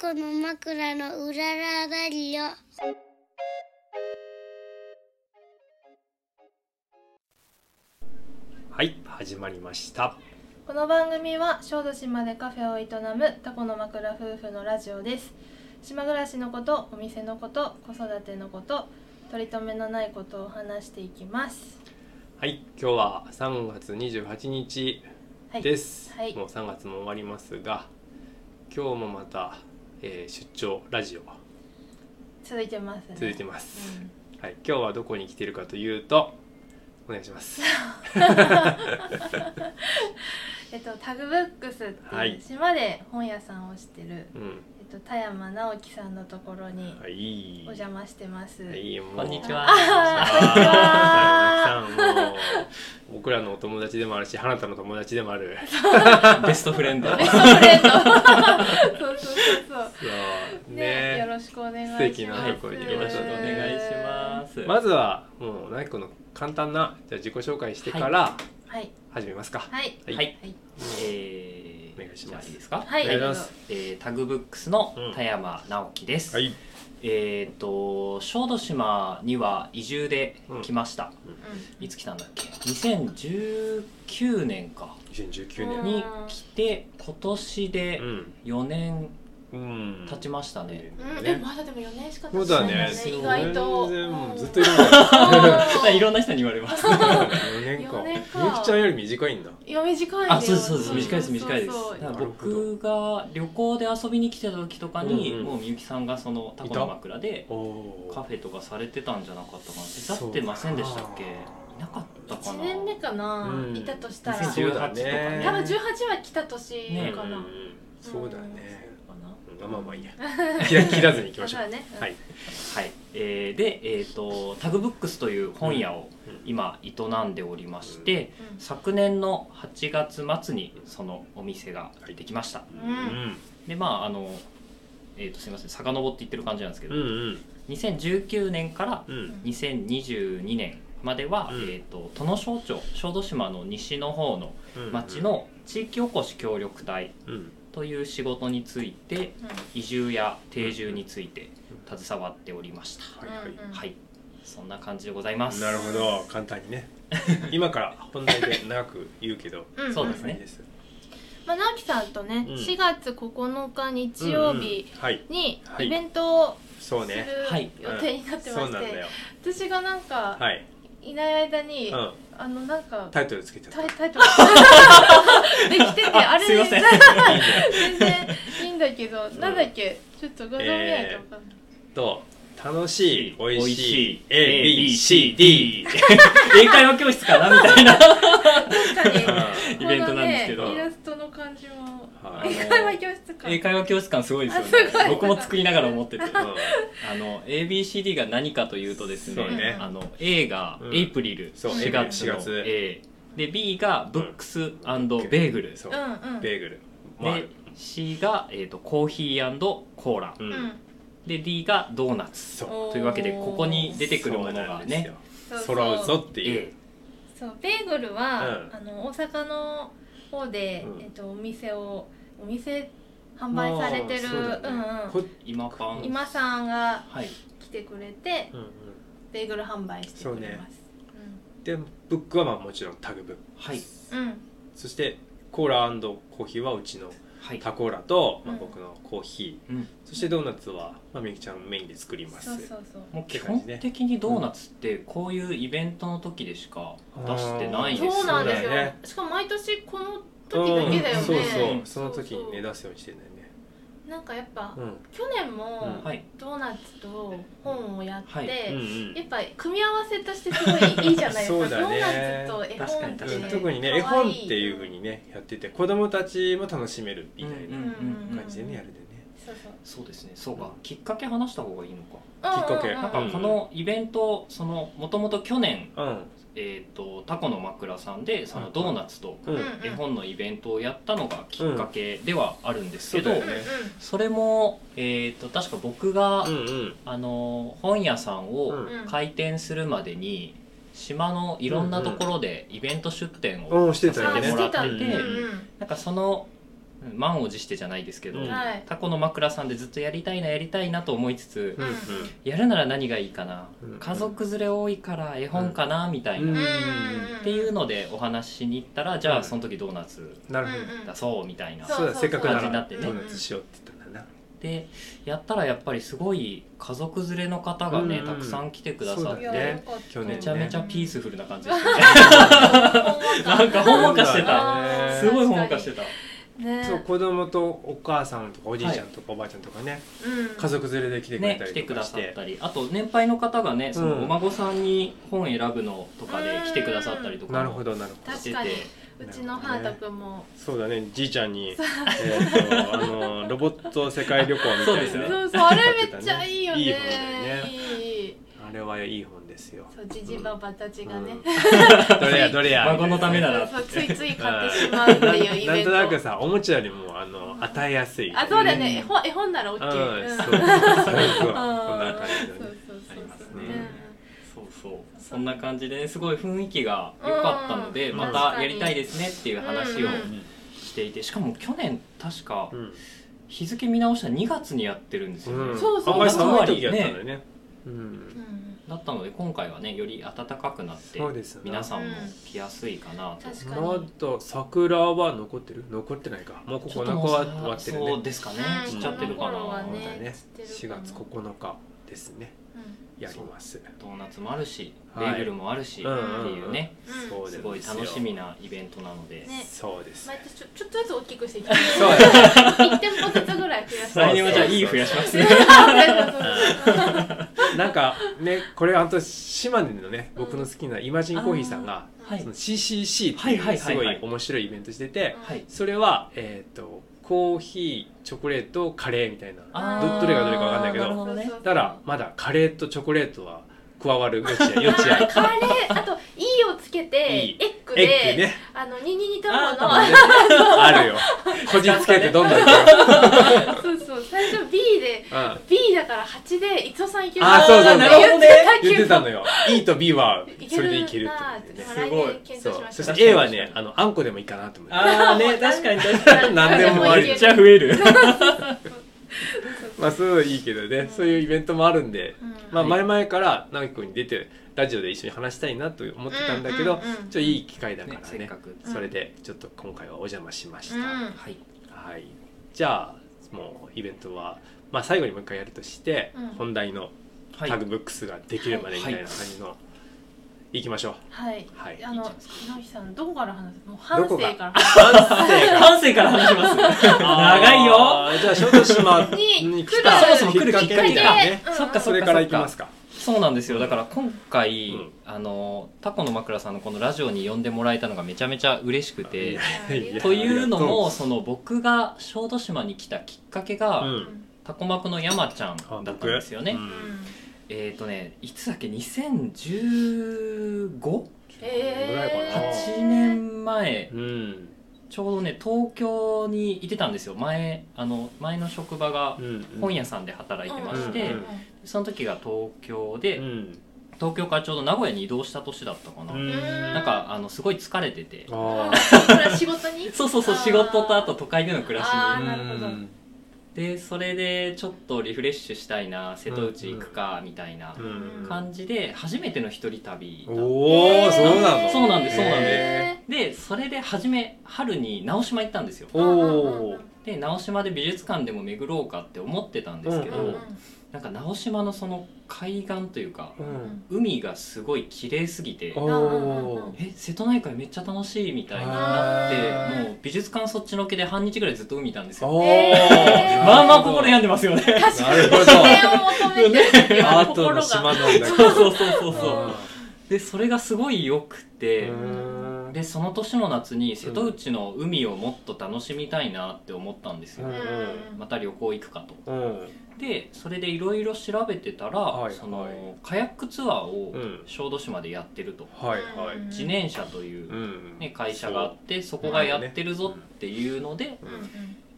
この枕のうららだりよ。はい、始まりました。この番組は小豆島でカフェを営むタコの枕夫婦のラジオです。島暮らしのこと、お店のこと、子育てのこと、取り留めのないことを話していきます。はい、今日は3月28日です。はいはい、もう3月も終わりますが、今日もまた、出張ラジオ続いてますね。続いてます、うん、はい、今日はどこに来てるかというと、お願いしますタグブックスっていう島で本屋さんをしてる、はい、田山直樹さんのところにお邪魔してます、はい、こんにちは。僕らのお友達でもあるし、花田の友達でもあるベストフレンドそうね、よろしくお願いします。素敵な箱によろしくお願いします。まずはもう何この簡単なじゃあ自己紹介してから始めますか。はい、はいはいはい、お願いします。いいですか。はい、ありがとうございます、タグブックスの田山直樹です、はい、小豆島には移住で来ました、うん、いつ来たんだっけ。2019年かに来て、今年で4年経ちましたね、うん、まだでも4年しか経ちないね。意外と全然もうずっといるんだよいろんな人に言われます4年か。みゆきちゃんより短いんだ。いや短いです。あ、そうです短いです短いです。だから僕が旅行で遊びに来てた時とかに、もうみゆきさんがそのタコの枕でカフェとかされてたんじゃなかったかな。立ってませんでしたっけ。なかったかな。1年目かな、うん、いたとしたら18とかね。多分18は来た年かな、ね、そうだね。まあいいや切らずにいきましょうね、はいはい、で、タグブックスという本屋を今営んでおりまして、うん、昨年の8月末にそのお店ができました、うん、でまあすいません遡っていってる感じなんですけど、うんうん、2019年から2022年までは、うん、殿庄町小豆島の西の方の町の地域おこし協力隊、うんうんという仕事について、移住や定住について携わっておりました、はいはいはい、そんな感じでございます。なるほど、簡単にね今から本題で長く言うけどそうですね。まあ、直樹さんとね、うん、4月9日日曜日にイベントをする予定になってまして、私がなんか、はいいない間に、うん、なんかタイトルつけちゃったタイトルできててあれすいません全然いいんだけど、なんだっけちょっと画像見ないと分かんない、楽しい、おいしい、ABCD 英会話教室かなみたいな確かにイベントなんですけど、ね、イラストの感じも英会話教室感すごいですよね。僕も作りながら思ってて、ABCD が何かというとですね、A がエイプリル、4月の A で B がブックス&ベーグル、で C がコーヒー&コーラで D がドーナツというわけで、ここに出てくるものがね揃うぞっていう。そうベーグルは、大阪の方で、お店販売されてる、今さんが来てくれて、ベーグル販売してくれます。でブックはまあもちろんタグブック、はい、そしてコーラ&コーヒーはうちのタコーラと、まあ、僕のコーヒー、そしてドーナツは、まあ、みゆきちゃんメインで作ります。もう基本的にドーナツってこういうイベントの時でしか出してないですよね。そうなんですよ、しかも毎年この時だけだよね、その時に、ね、出すようにしてるんだよね。なんかやっぱ、去年もドーナツと本をやって、やっぱ組み合わせとしてすごいいいじゃないですかそうだね、ドーナツと絵本っていい、特にね絵本っていう風にねやってて、子供たちも楽しめるみたいな感じでねやるでね。そうですね、そうか、きっかけ話した方がいいのか。きっかけなんかこのイベント、そのもともと去年タコの枕さんでそのドーナツと絵本のイベントをやったのがきっかけではあるんですけど、それも確か僕が本屋さんを開店するまでに島のいろんなところでイベント出店をさせてもらってて、なんかその満を持してじゃないですけど、うん、タコの枕さんでずっとやりたいなと思いつつ、うんうん、やるなら何がいいかな、うん、家族連れ多いから絵本かな、うん、みたいな、うん、っていうのでお話しに行ったら、うん、じゃあその時ドーナツ出そうみたいな感じになってね、ドーナツしようって言ったんだな。でやったらやっぱりすごい家族連れの方がね、うんうん、たくさん来てくださって、ね、めちゃめちゃピースフルな感じでしたねなんかほんわかしてた、すごいほんわかしてたね、そう子供とお母さんとかおじいちゃんとかおばあちゃんとかね、はい、家族連れで来てくれたりとかして、ね、来てくださったり、あと年配の方がね、そのお孫さんに本選ぶのとかで来てくださったりとかもしてて、確かにうちのハートくんも、ね、そうだね、じいちゃんに、ロボット世界旅行みたいなそうですね、そうそう、あれめっちゃいいよね、いい本だよね、あれはいい本ですよ。そう、ジジババたちがね、うん、どれや孫のためならついつい買ってしまうっていうイベントなんとなくさ、おもちゃよりも与えやすい、あ、そうだね、絵本なら OK、うん、そうそうそう、こんな感じで、ね、ありますね、うん、そうそう、そんな感じで、ね、すごい雰囲気が良かったので、うん、またやりたいですねっていう話をしていて、しかも去年確か、うん、日付見直したら2月にやってるんですよね、うん、そうそう、あんまり寒い時やったんだよね、うん、だったので今回はねより暖かくなって皆さんも来やすいかなと、うん、まだ桜は残ってる？残ってないか、もうここの子は終わってるね、そうですかね、散、うん、っちゃってるかな、ね、4月9日ですね、うん、やります。ドーナツもあるしベーグルもあるし、はい、っていうね、うんうん、すごい楽しみなイベントなので、ね、そうです、毎年ちょっとずつ大きくしていきます1店舗ずつぐらい増やして、来年はじゃあいい増やしますねなんかね、これ島根のね、僕の好きなイマジンコーヒーさんが、はい、その CCC っていうすごい面白いイベントしてて、はい、それはコーヒー、チョコレート、カレーみたいな、どれが分かんないけど、ね、だからまだカレーとチョコレートは加わる余地あるカレー、あと E をつけてエッグで、ね、ニタモのあるよ、こじつけてどんどんいくよそうそう、最初 B で、うん、B だから8でいつおさんいけるなって言ってたのよE と B はそれでいけるって、ね、すごい、そう、そして A はね、あんこでもいいかなと思って、あーね、確かに何でもある、めっちゃ増えるまあすごいいいけどね、そういうイベントもあるんで、うん、まあ前々から直樹くんに出てラジオで一緒に話したいなと思ってたんだけど、うんうんうん、ちょっといい機会だからね、それでちょっと今回はお邪魔しました、うん、はい、はい、じゃあもうイベントは、まあ、最後にもう一回やるとして、うん、本題のタグブックスができるまでみたいな感じの、はいはい、行きましょう。はい。はい、直樹さんどこから話す？もう半生から半生から話します。長いよ。じゃあ小豆島に来た。そもそも来るきっかけがね。そっかそれから行きますか。そうなんですよ。だから今回、うん、タコの枕さんのこのラジオに呼んでもらえたのがめちゃめちゃ嬉しくて、いやというのもその僕が小豆島に来たきっかけが、うん、タコマクの山ちゃんだったんですよね。いつだっけ、2015、8年前、うん、ちょうどね東京にいてたんですよ。前の職場が本屋さんで働いてまして、うんうん、その時が東京で、うん、東京からちょうど名古屋に移動した年だったかな、うん、なんかすごい疲れてて、あ仕事にそう仕事とあと都会での暮らしに、あ、なるほど、うん、でそれでちょっとリフレッシュしたいな、瀬戸内行くかみたいな感じで、初めての一人旅だった。おー、そうなんだ。そうなんです。でそれで春に直島行ったんですよ。おで直島で美術館でも巡ろうかって思ってたんですけど、うんうん、なんか直島のその海岸というか、うん、海がすごい綺麗すぎて、瀬戸内海めっちゃ楽しいみたいになって、もう美術館そっちのけで半日ぐらいずっと海いたんですよ。まあ心病んでますよね。確かに自然を求めてるアートの島なんだけどそうでそれがすごい良くて、でその年の夏に瀬戸内の海をもっと楽しみたいなって思ったんですよ、うん、また旅行行くかと、うん、でそれでいろいろ調べてたら、はい、その、はい、カヤックツアーを小豆島でやってると、はいはい、自燃社という、ね、うん、会社があって、そこがやってるぞっていうので、うん、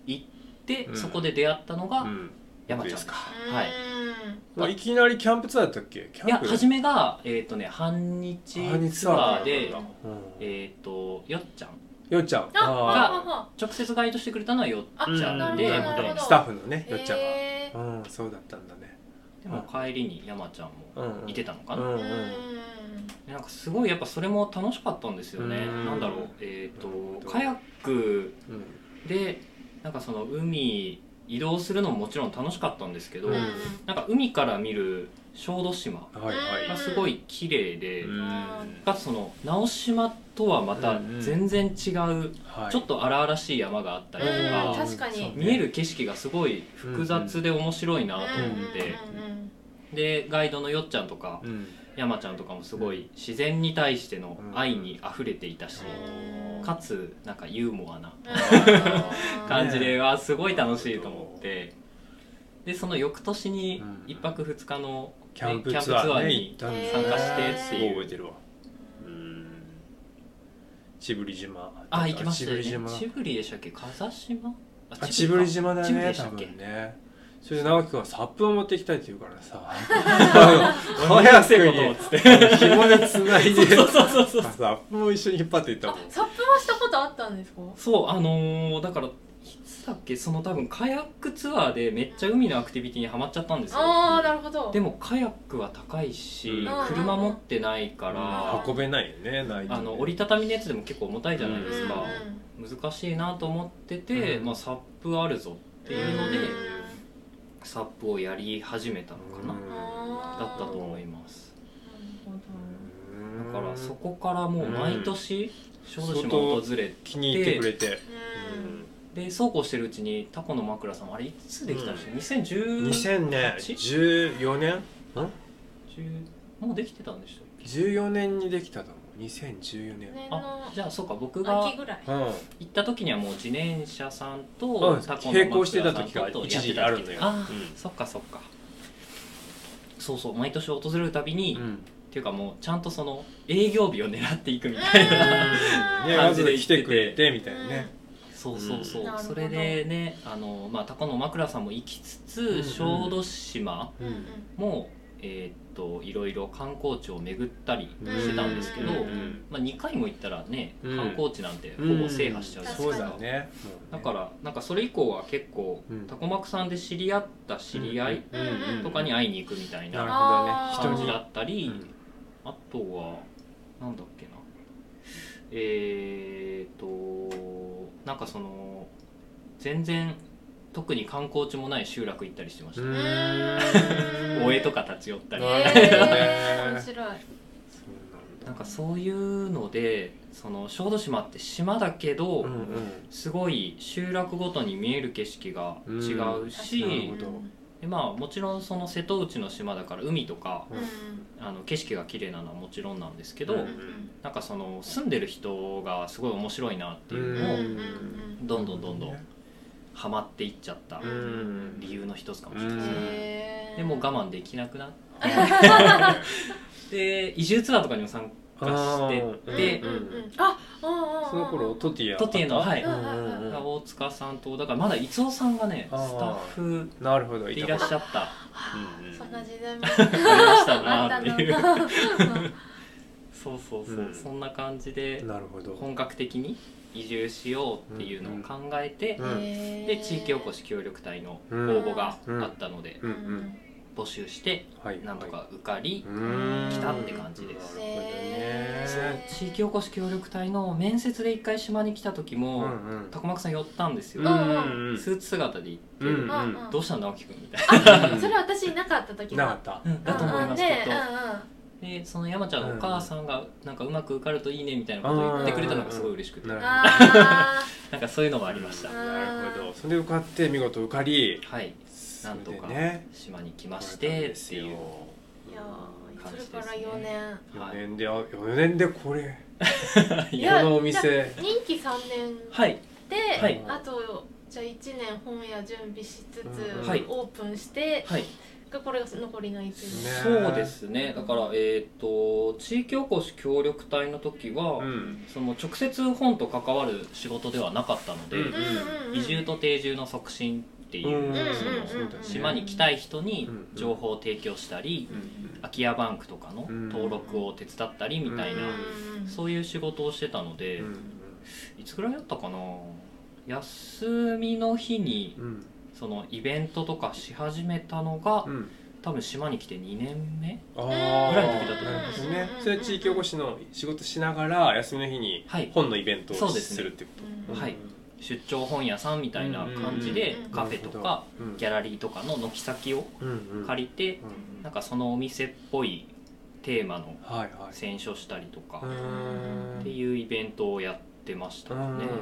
行って、うん、そこで出会ったのが、うん、山ちゃんですか、はい、いきなりキャンプツアーだったっけ？キャンプ？いや、初めが半日ツアーで、よっちゃん、よっちゃんが直接ガイドしてくれたのはよっちゃんで、スタッフのねよっちゃんが、そうだったんだね。でも帰りに山ちゃんもいてたのかな、なんかすごいやっぱそれも楽しかったんですよね、なんだろう、カヤックでなんかその海移動するのももちろん楽しかったんですけど、なんか海から見る小豆島がすごい綺麗で、かつその直島とはまた全然違うちょっと荒々しい山があったりとか、確かに見える景色がすごい複雑で面白いなと思って、でガイドのよっちゃんとか山ちゃんとかもすごい自然に対しての愛にあふれていたし、かつなんかユーモアな感じではすごい楽しいと思って、でその翌年に1泊2日のキャンプツアーに参加してっていう、覚えてるわ、チブリ島、あ行きましたね、チブリでしたっけ、風島、あチブリ島だね多分ね。それで直樹くんはサップを持ってきたいって言うからさ、カヤックに紐でつないでサップも一緒に引っ張っていったもん。サップはしたことあったんですか？そう、だからいつだっけ、その多分カヤックツアーでめっちゃ海のアクティビティにハマっちゃったんですよ。あーなるほど。でもカヤックは高いし、車持ってないから運べないよね、ないとね、折りたたみのやつでも結構重たいじゃないですか、難しいなと思ってて、サップあるぞっていうのでサップをやり始めたのかな、だったと思います。だからそこからもう毎年小豆島を訪れて気に入ってくれて、でそうこうしてるうちにタコの枕さん、あれいつできたんですか、2014年もうできてたんでしたっけ、14年にできたと思う、2014年、あじゃあそうか、僕が行った時にはもう自転車さんとタコの並行してた時が一時あるんだよ。あ、そっかそっか、そうそう、毎年訪れるたびに、っていうかもうちゃんとその営業日を狙っていくみたいな感じで来てくれてみたいなね。そうそうそう、それでね、タコの枕さんも行きつつ小豆島もいろいろ観光地を巡ったりしてたんですけど、2回も行ったらね、観光地なんてほぼ制覇しちゃうじゃないですか。だからなんかそれ以降は結構タコマクさんで知り合った知り合いとかに会いに行くみたいな感じだったり、あとはなんだっけな、なんかその全然特に観光地もない集落行ったりしてました。お絵とか立ち寄ったり、面白い。なんかそういうので、その小豆島って島だけど、すごい集落ごとに見える景色が違うし、でまあもちろんその瀬戸内の島だから海とか、景色が綺麗なのはもちろんなんですけど、なんかその住んでる人がすごい面白いなっていうのをどんどんハマっていっちゃった理由の一つかもしれないですね。でも我慢できなくなってで移住ツアーとかにも参加してて、その頃トティエの大塚さんと、だからまだ伊藤さんがねスタッフでいらっしゃった、そんな時代もありましたなっていう、そうそうそう、そんな感じで本格的に移住しようっていうのを考えて、で地域おこし協力隊の応募があったので募集してなんとか受かり来たって感じです。地域おこし協力隊の面接で一回島に来た時もタコマクさん寄ったんですよ、スーツ姿で行って、どうしたの直樹くんみたいな、それ私いなかった時だったと思いますけど、でその山ちゃんのお母さんがなんかうまく受かるといいねみたいなことを言ってくれたのがすごい嬉しくて、なんかそういうのもありました。なるほど。それで受かって見事受かり、なんとか島に来ましてっていう感じですね。それから4年で、4年でこれこのお店任期3年で、あとじゃあ1年本屋準備しつつオープンしてこれが残りの1年。そうですね。だから、地域おこし協力隊の時は、その直接本と関わる仕事ではなかったので、移住と定住の促進っていう、その島に来たい人に情報を提供したり、空き家バンクとかの登録を手伝ったりみたいな、そういう仕事をしてたので、いつぐらいだったかな、休みの日にそのイベントとかし始めたのが、うん、多分島に来て2年目ぐらいの時だったと思いますね。それは地域おこしの仕事しながら休みの日に本のイベントをするってこと、はい、出張本屋さんみたいな感じでカフェとかギャラリーとかの軒先を借りて、なんかそのお店っぽいテーマの選書したりとかっていうイベントをやってましたね。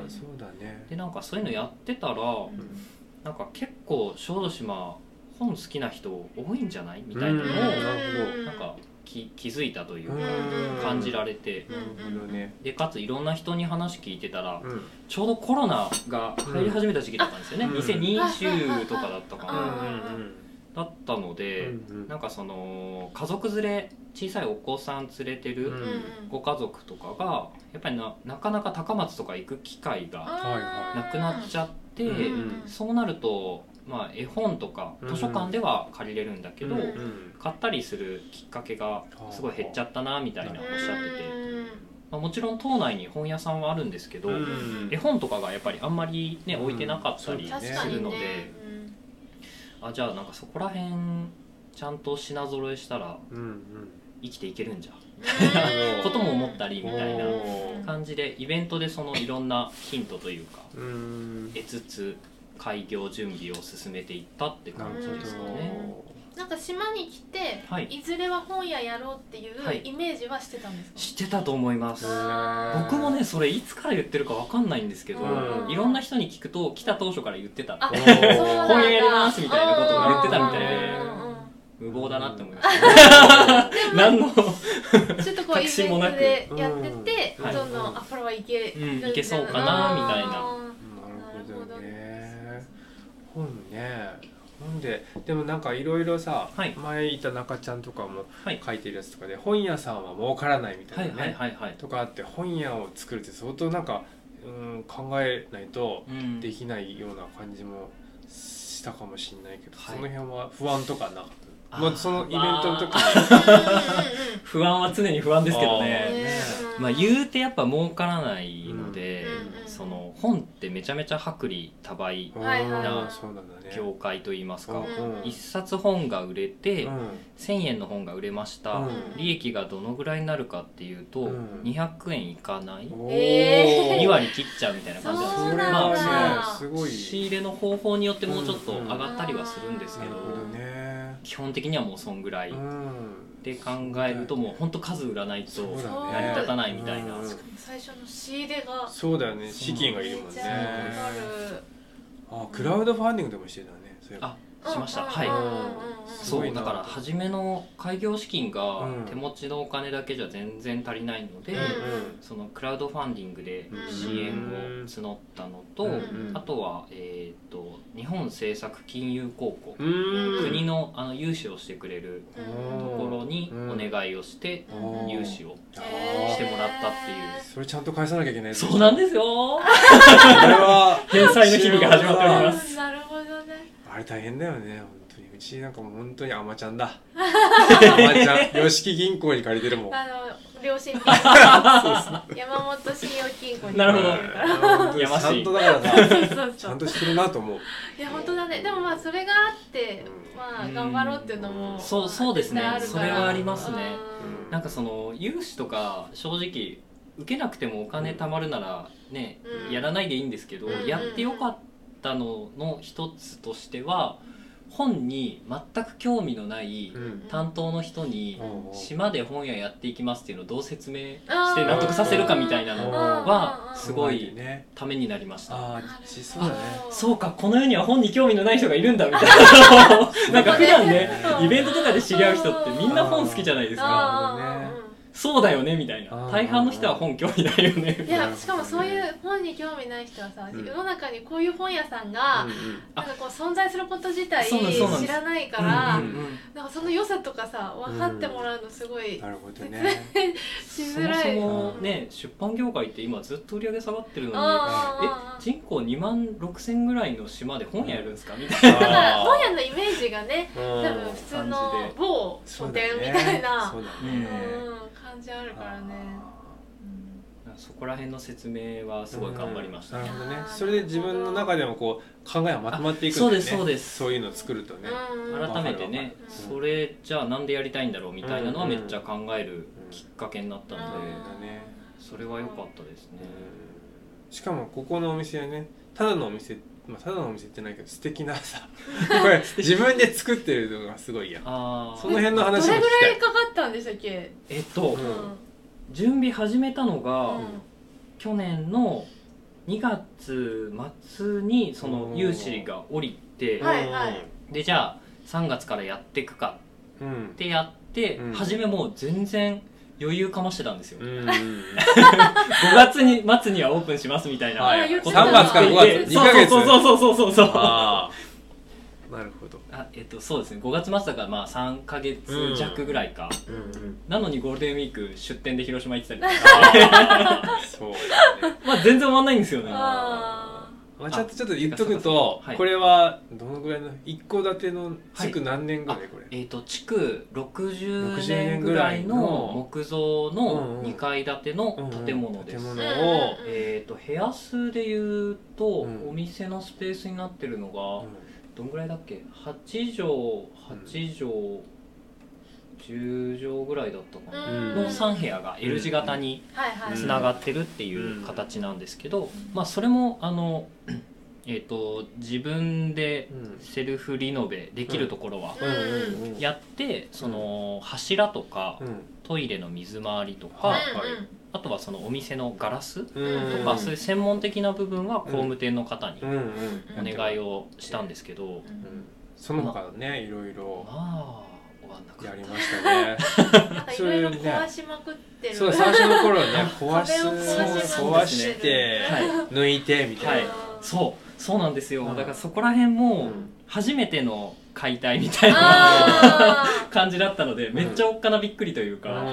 そうだね。でなんかそういうのやってたら、なんか結構小豆島本好きな人多いんじゃないみたいなのをなんか気づいたというか感じられて、でかついろんな人に話聞いてたら、ちょうどコロナが入り始めた時期だったんですよね。2020とかだったかなだったので、なんかその家族連れ、小さいお子さん連れてるご家族とかがやっぱり なかなか高松とか行く機会がなくなっちゃって、そうなるとまあ、絵本とか図書館では借りれるんだけど、買ったりするきっかけがすごい減っちゃったなみたいなおっしゃってて、まあ、もちろん島内に本屋さんはあるんですけど、絵本とかがやっぱりあんまりね置いてなかったりするので、あ、じゃあなんかそこら辺ちゃんと品揃えしたら生きていけるんじゃみたいなことも思ったりみたいな感じで、イベントでそのいろんなヒントというか得つつ開業準備を進めていったって感じですかね。なんか島に来て、はい、いずれは本屋やろうっていうイメージはしてたんですか？してたと思います。僕もねそれいつから言ってるか分かんないんですけど、いろんな人に聞くと来た当初から言ってたって本屋やりますみたいなことを言ってたみたいで、無謀だなって思いました何のちょっとこうイベントでやってて、どんどんあこれはいけるんじゃない、いけそうかなみたいな。本ね、本で、でもなんかいろいろさ、はい、前いた中ちゃんとかも書いてるやつとかで、はい、本屋さんは儲からないみたいなね、とかあって、本屋を作るって相当なんか、考えないとできないような感じもしたかもしれないけど、その辺は不安とかなかった、まあ、そのイベントの時に不安は常に不安ですけどね、まあ、言うてやっぱ儲からないので、その本ってめちゃめちゃ薄利多売な業界といいますか、一冊本が売れて 1,000 円の本が売れました、利益がどのぐらいになるかっていうと200円いかない、2割切っちゃうみたいな感じなんですよ。まあその仕入れの方法によってもうちょっと上がったりはするんですけど、基本的にはもうそんぐらいで考えると、もう本当数売らないと成り立たないみたいな。最初の仕入れがそうだよね、資金がいるもんね。あ、クラウドファンディングでもしてたね。あ、しました。はい。そうだから初めの開業資金が手持ちのお金だけじゃ全然足りないので、そのクラウドファンディングで支援を募ったのと、あとは日本政策金融公庫、国のあの融資をしてくれるところにお願いをして融資をしてもらったっていう。それちゃんと返さなきゃいけない。そうなんですよ。これは返済の日々が始まっております。なるほどね。あれ大変だよね、本当に。うちなんかもう本当にアマちゃんだアマちゃん、よしき銀行に借りてるもん。両親って山本信用金庫に借りてるから、ちゃんとだからさ、ちゃんとしてるなと思う。いや本当だね。でもまあそれがあって、まあ、頑張ろうっていうのも、そうですね、それはありますね。なんかその融資とか正直受けなくてもお金貯まるならね、やらないでいいんですけど、やってよかったの一つとしては、本に全く興味のない担当の人に島で本屋やっていきますっていうのをどう説明して納得させるかみたいなのはすごいためになりました。そうか、この世には本に興味のない人がいるんだみたいななんか普段ねイベントとかで知り合う人ってみんな本好きじゃないですか。そうだよねみたいな、大半の人は本興味ないよね。いやしかもそういう本に興味ない人はさ、世の中にこういう本屋さんがなんかこう存在すること自体知らないから、なんかその良さとかさ分かってもらうのすごい説明しづらい。そもそもね出版業界って今ずっと売り上げ下がってるのに、人口26,000ぐらいの島で本屋やるんですかみたいな。だから本屋のイメージがね、多分普通の某書店みたいな感じあるからね。そこら辺の説明はすごい頑張りました、ね、なるほどね。それで自分の中でもこう考えがまとまっていくんですね。そうですそういうのを作るとね、改めてね、それじゃあなんでやりたいんだろうみたいなのはめっちゃ考えるきっかけになったので、それは良かったですね。しかもここのお店はね、ただのお店、まあ、ただのお店ってないけど素敵なさこれ自分で作ってるのがすごいやん。あ、その辺の話も聞きたい。どれぐらいかかったんでしたっけ？準備始めたのが、去年の2月末にその有志が降りて、でじゃあ3月からやっていくかってやって、初めもう全然余裕かましてたんですよ。5月に末にはオープンしますみたいな。3月から5月、2ヶ月。そう。ああ、なるほど。そうですね。5月末だからまあ3ヶ月弱ぐらいか。なのにゴールデンウィーク出店で広島行ってたりとか。そうだね。まあ全然終わんないんですよね。まあ、ちょっと言っとくと、これはどのぐらいの一戸建ての築何年ぐらい、これ、築60年ぐらいの木造の2階建ての建物です。建物を部屋数でいうと、お店のスペースになってるのがどんぐらいだっけ？8畳、10畳ぐらいだったかな、の3部屋が L 字型につながってるっていう形なんですけど、まあそれも自分でセルフリノベできるところはやって、その柱とかトイレの水回りとか、あとはそのお店のガラスとか、そういう専門的な部分は工務店の方にお願いをしたんですけど、その他ね、いろいろやりましたね。いろいろ壊しまくってる。そう、最初の頃はね、壊して抜いてみたいな。そうなんですよ。だからそこら辺も初めての解体みたいな感じだったので、めっちゃおっかなびっくりというか、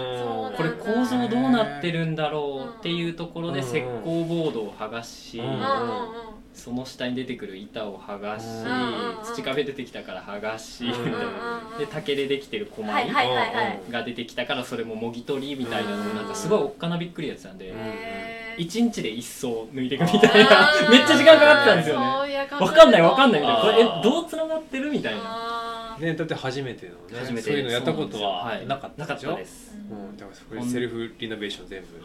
これ構造どうなってるんだろうっていうところで石膏ボードを剥がし、その下に出てくる板を剥がし、土壁出てきたから剥がしみたいな、で竹でできてる小米が出てきたからそれももぎ取りみたいなの、なんかすごいおっかなびっくりやつなんで、1日で一層抜いていくみたいなめっちゃ時間かかってたんですよね。わかんないみたいな、これどうつながってるみたいなね。だって初めてのね、そういうのやったことはなかったです。だからそれセルフリノベーション全部っ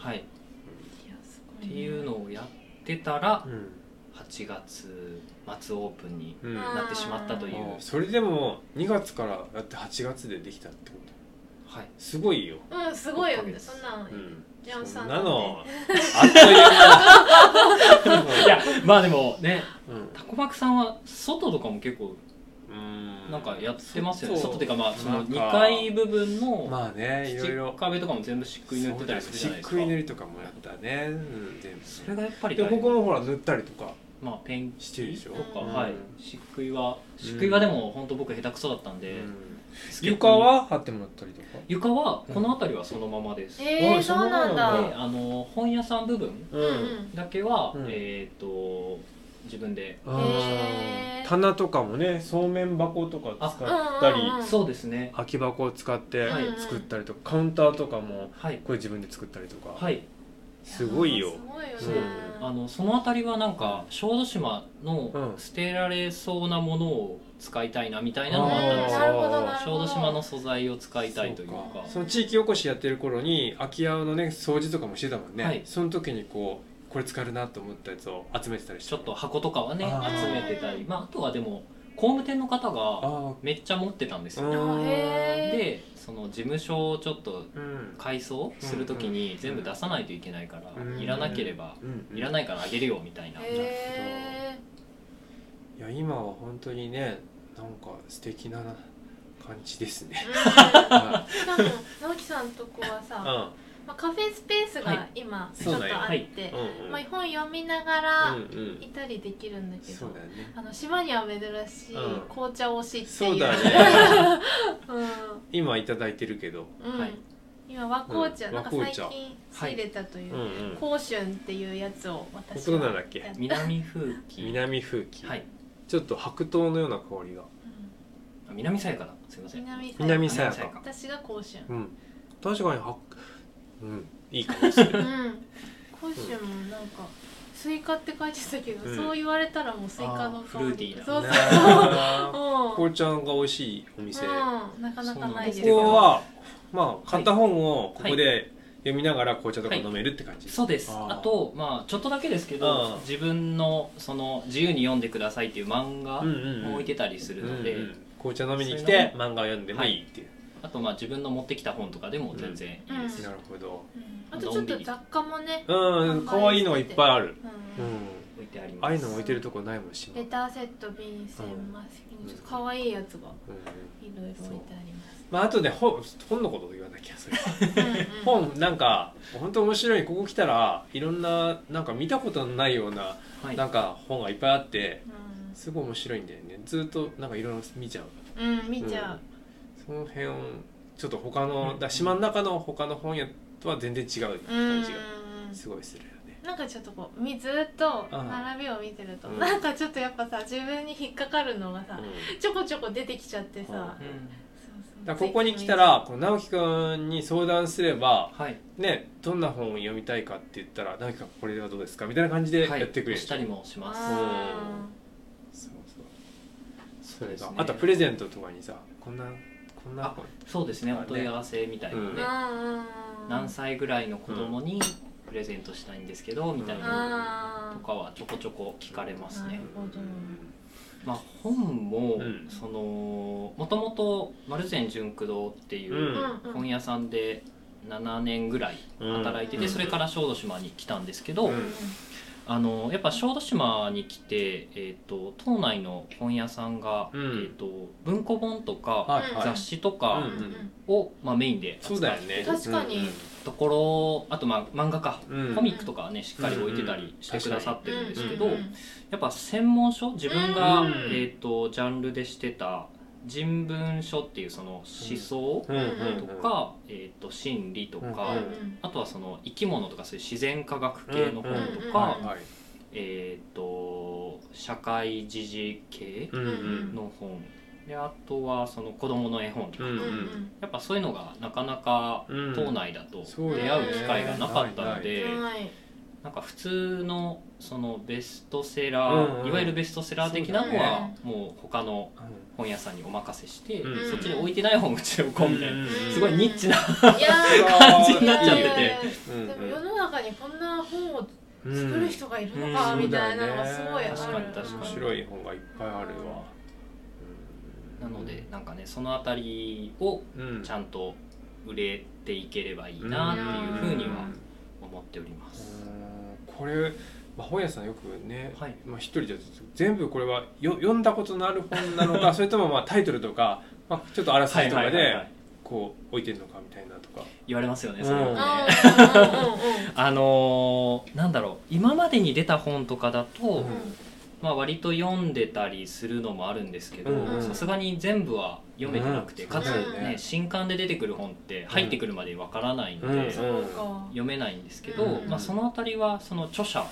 ていうのをやってたら、8月末オープンになってしまったという。それでも2月からやって8月でできたってこと、はい、すごいよ。すごいよね。そんなジャンさんなのあっという間。いや、まあでもね、タコバクさんは外とかも結構なんかやってますよね。外っていうか、まあその2階部分の土壁とかも全部漆喰塗ってたりするじゃないですか。漆喰塗りとかもやったね。それがやっぱりで、ここもほら塗ったりとか、まあペンキとか、漆喰はでも本当僕下手くそだったんで。床は貼ってもらったりとか。床はこの辺りはそのままです。そうなんだ。本屋さん部分だけは自分で。棚とかもね、そうめん箱とか使ったり、そうですね、空き箱を使って作ったりとか、カウンターとかもこれ自分で作ったりとか、すごいよ。その辺りはなんか小豆島の捨てられそうなものを使いたいなみたいなのもあったんですよ。小豆島の素材を使いたいというか、その地域おこしやってる頃に空き家のね、掃除とかもしてたもんね、その時にこうこれ使えるなと思ったやつを集めてたりして、ちょっと箱とかはね集めてたり、あとはでも工務店の方がめっちゃ持ってたんですよ。で、その事務所をちょっと改装するときに全部出さないといけないから、いらないからあげるよみたいな。いや、今は本当にね、なんか素敵な感じですね。しかも直樹さんとこはさ、カフェスペースが今ちょっとあって、本読みながらいたりできるんだけど、島には珍しい紅茶推しっていう。そうだね。今いただいてるけど、今和紅茶、なんか最近仕入れたという香春っていうやつを私は。どうなんだっけ？南風紀。ちょっと白桃のような香りが。南さやかだ。すみません。南さやか。私が香春。確かにいい香りする。ファッションもなんかスイカって書いてたけど、うん、そう言われたらもうスイカの香り、うん、そうそう紅茶が美味しいお店、うん、なかなかないですけど、ここはまあ買った本をここで読みながら紅茶とか飲めるって感じ、はいはい、そうです。 あと、まあ、ちょっとだけですけど自分のその自由に読んでくださいっていう漫画も置いてたりするので、うんうんうん、紅茶飲みに来て漫画を読んでもいいっていう、はい、あとまあ自分の持ってきた本とかでも全然いいです、うんうん、なるほど、うん、あとちょっと雑貨もね、うん、可愛いのがいっぱいある、うんうん、置いてあります。ああいうの置いてるとこないもんし、レターセット、便箋、マスキング、ちょっと可愛いやつがいろいろ置いてあります、うんうん、まああとね、本のこと言わなきゃそれ本なんか本当面白い、ここ来たらいろんななんか見たことのないような、はい、なんか本がいっぱいあって、うん、すごい面白いんだよね。ずっとなんかいろいろ見ちゃう、うん、見ちゃう、うん、その辺ちょっと他のだ島の中の他の本屋とは全然違う感じがすごいするよね。なんかちょっとこうずっと並びを見てると、うん、なんかちょっとやっぱさ自分に引っかかるのがさ、うん、ちょこちょこ出てきちゃってさ、うん、そうそう、だここに来たらこう直樹くんに相談すれば、はい、ね、どんな本を読みたいかって言ったら直樹くんこれはどうですかみたいな感じでやってくれる、はい、したりもします。そうそう、それがあとプレゼントとかにさこんなあ、そうですね、お問い合わせみたいなので、うん、何歳ぐらいの子供にプレゼントしたいんですけど、うん、みたいなのとかはちょこちょこ聞かれますね。まあ、本も、うん、そのもともと丸善純駆堂っていう本屋さんで7年ぐらい働いてて、それから小豆島に来たんですけど、うん、やっぱ小豆島に来て、島内の本屋さんが、うん、文庫本とか、はいはい、雑誌とかを、うんうん、まあ、メインで扱ってるところ、あと、まあ、漫画か、うん、コミックとかはねしっかり置いてたりしてくださってるんですけど、うんうん、やっぱ専門書、自分が、うん、ジャンルでしてた人文書っていうその思想とか、心理とか、あとはその生き物とかそういう自然科学系の本とか、社会時事系の本で、あとはその子どもの絵本とか、やっぱそういうのがなかなか島内だと出会う機会がなかったので、なんか普通のそのベストセラー、うんうん、いわゆるベストセラー的なのはもう他の本屋さんにお任せして、うん、そっちに置いてない本をうちで置こうみたいな、うん、すごいニッチな感じになっちゃってて、でも世の中にこんな本を作る人がいるのかみたいなのがすごいある、確かに確かに面白い本がいっぱいあるわ、うん、なのでなんかね、そのあたりをちゃんと売れていければいいなっていうふうには思っております。これ、まあ、本屋さんよくね、はい、まあ、一人じゃ全部これは読んだことのある本なのかそれともまあタイトルとか、まあ、ちょっとあらすじとかでこう置いてるのかみたいなとか言われますよね、それはねなんだろう、今までに出た本とかだと、うん、まあ、割と読んでたりするのもあるんですけど、さすがに全部は読めてなくて、うん、かつ、ね、新刊で出てくる本って入ってくるまでわからないので、うん、読めないんですけど、うん、まあ、そのあたりはその著者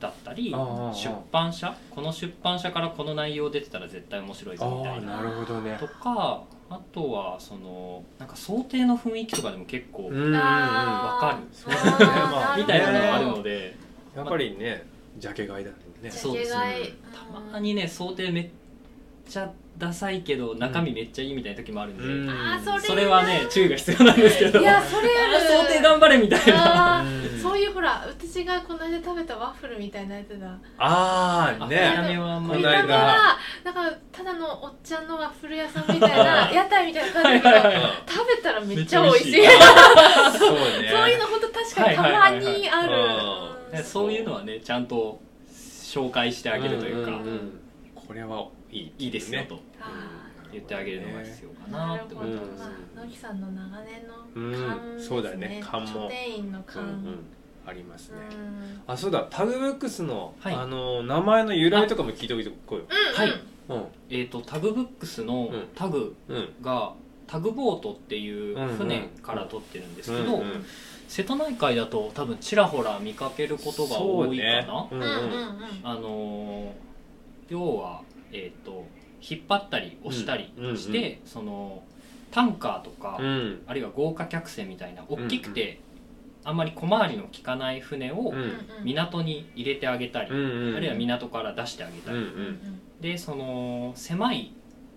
だったり、うん、出版社、この出版社からこの内容出てたら絶対面白いぞみたいな、なるほど、ね、とか、あとはそのなんか想定の雰囲気とかでも結構わかる、そうですね、まあ、みたいなのがあるので、やっぱりね、ジャケ買いだね、そうですね、たまにね、想定めっちゃダサいけど中身めっちゃいいみたいな時もあるんで、うん、それはね注意が必要なんですけど、いや、それある、想定頑張れみたいな、そういうほら、私がこの間食べたワッフルみたいなやつだ、あーね、見た目はなんかただのおっちゃんのワッフル屋さんみたいな屋台みたいな感じだけど食べたらめっちゃ美味しいそうね、そういうの本当確かにたまにある、はいはいはいはい、そういうのはねちゃんと紹介してあげるというか、うんうんうん、これはいいですねと言ってあげるのが必要かなって思います。野木さんの長年の勘ですね。そうだね、勘も。書店員の勘、うんうん、ありますね。あ、そうだ、タグブックスの、はい、名前の由来とかも聞いておいてこいよ。はい。うん、タグブックスのタグが、うん、タグボートっていう船から取ってるんですけど、瀬戸内海だと多分ちらほら見かけることが多いかな、う、ね、うん、要は、引っ張ったり押したりして、うんうんうん、そのタンカーとか、うん、あるいは豪華客船みたいな大きくて、うんうん、あんまり小回りの利かない船を港に入れてあげたり、うん、あるいは港から出してあげたり、うんうん、でその狭い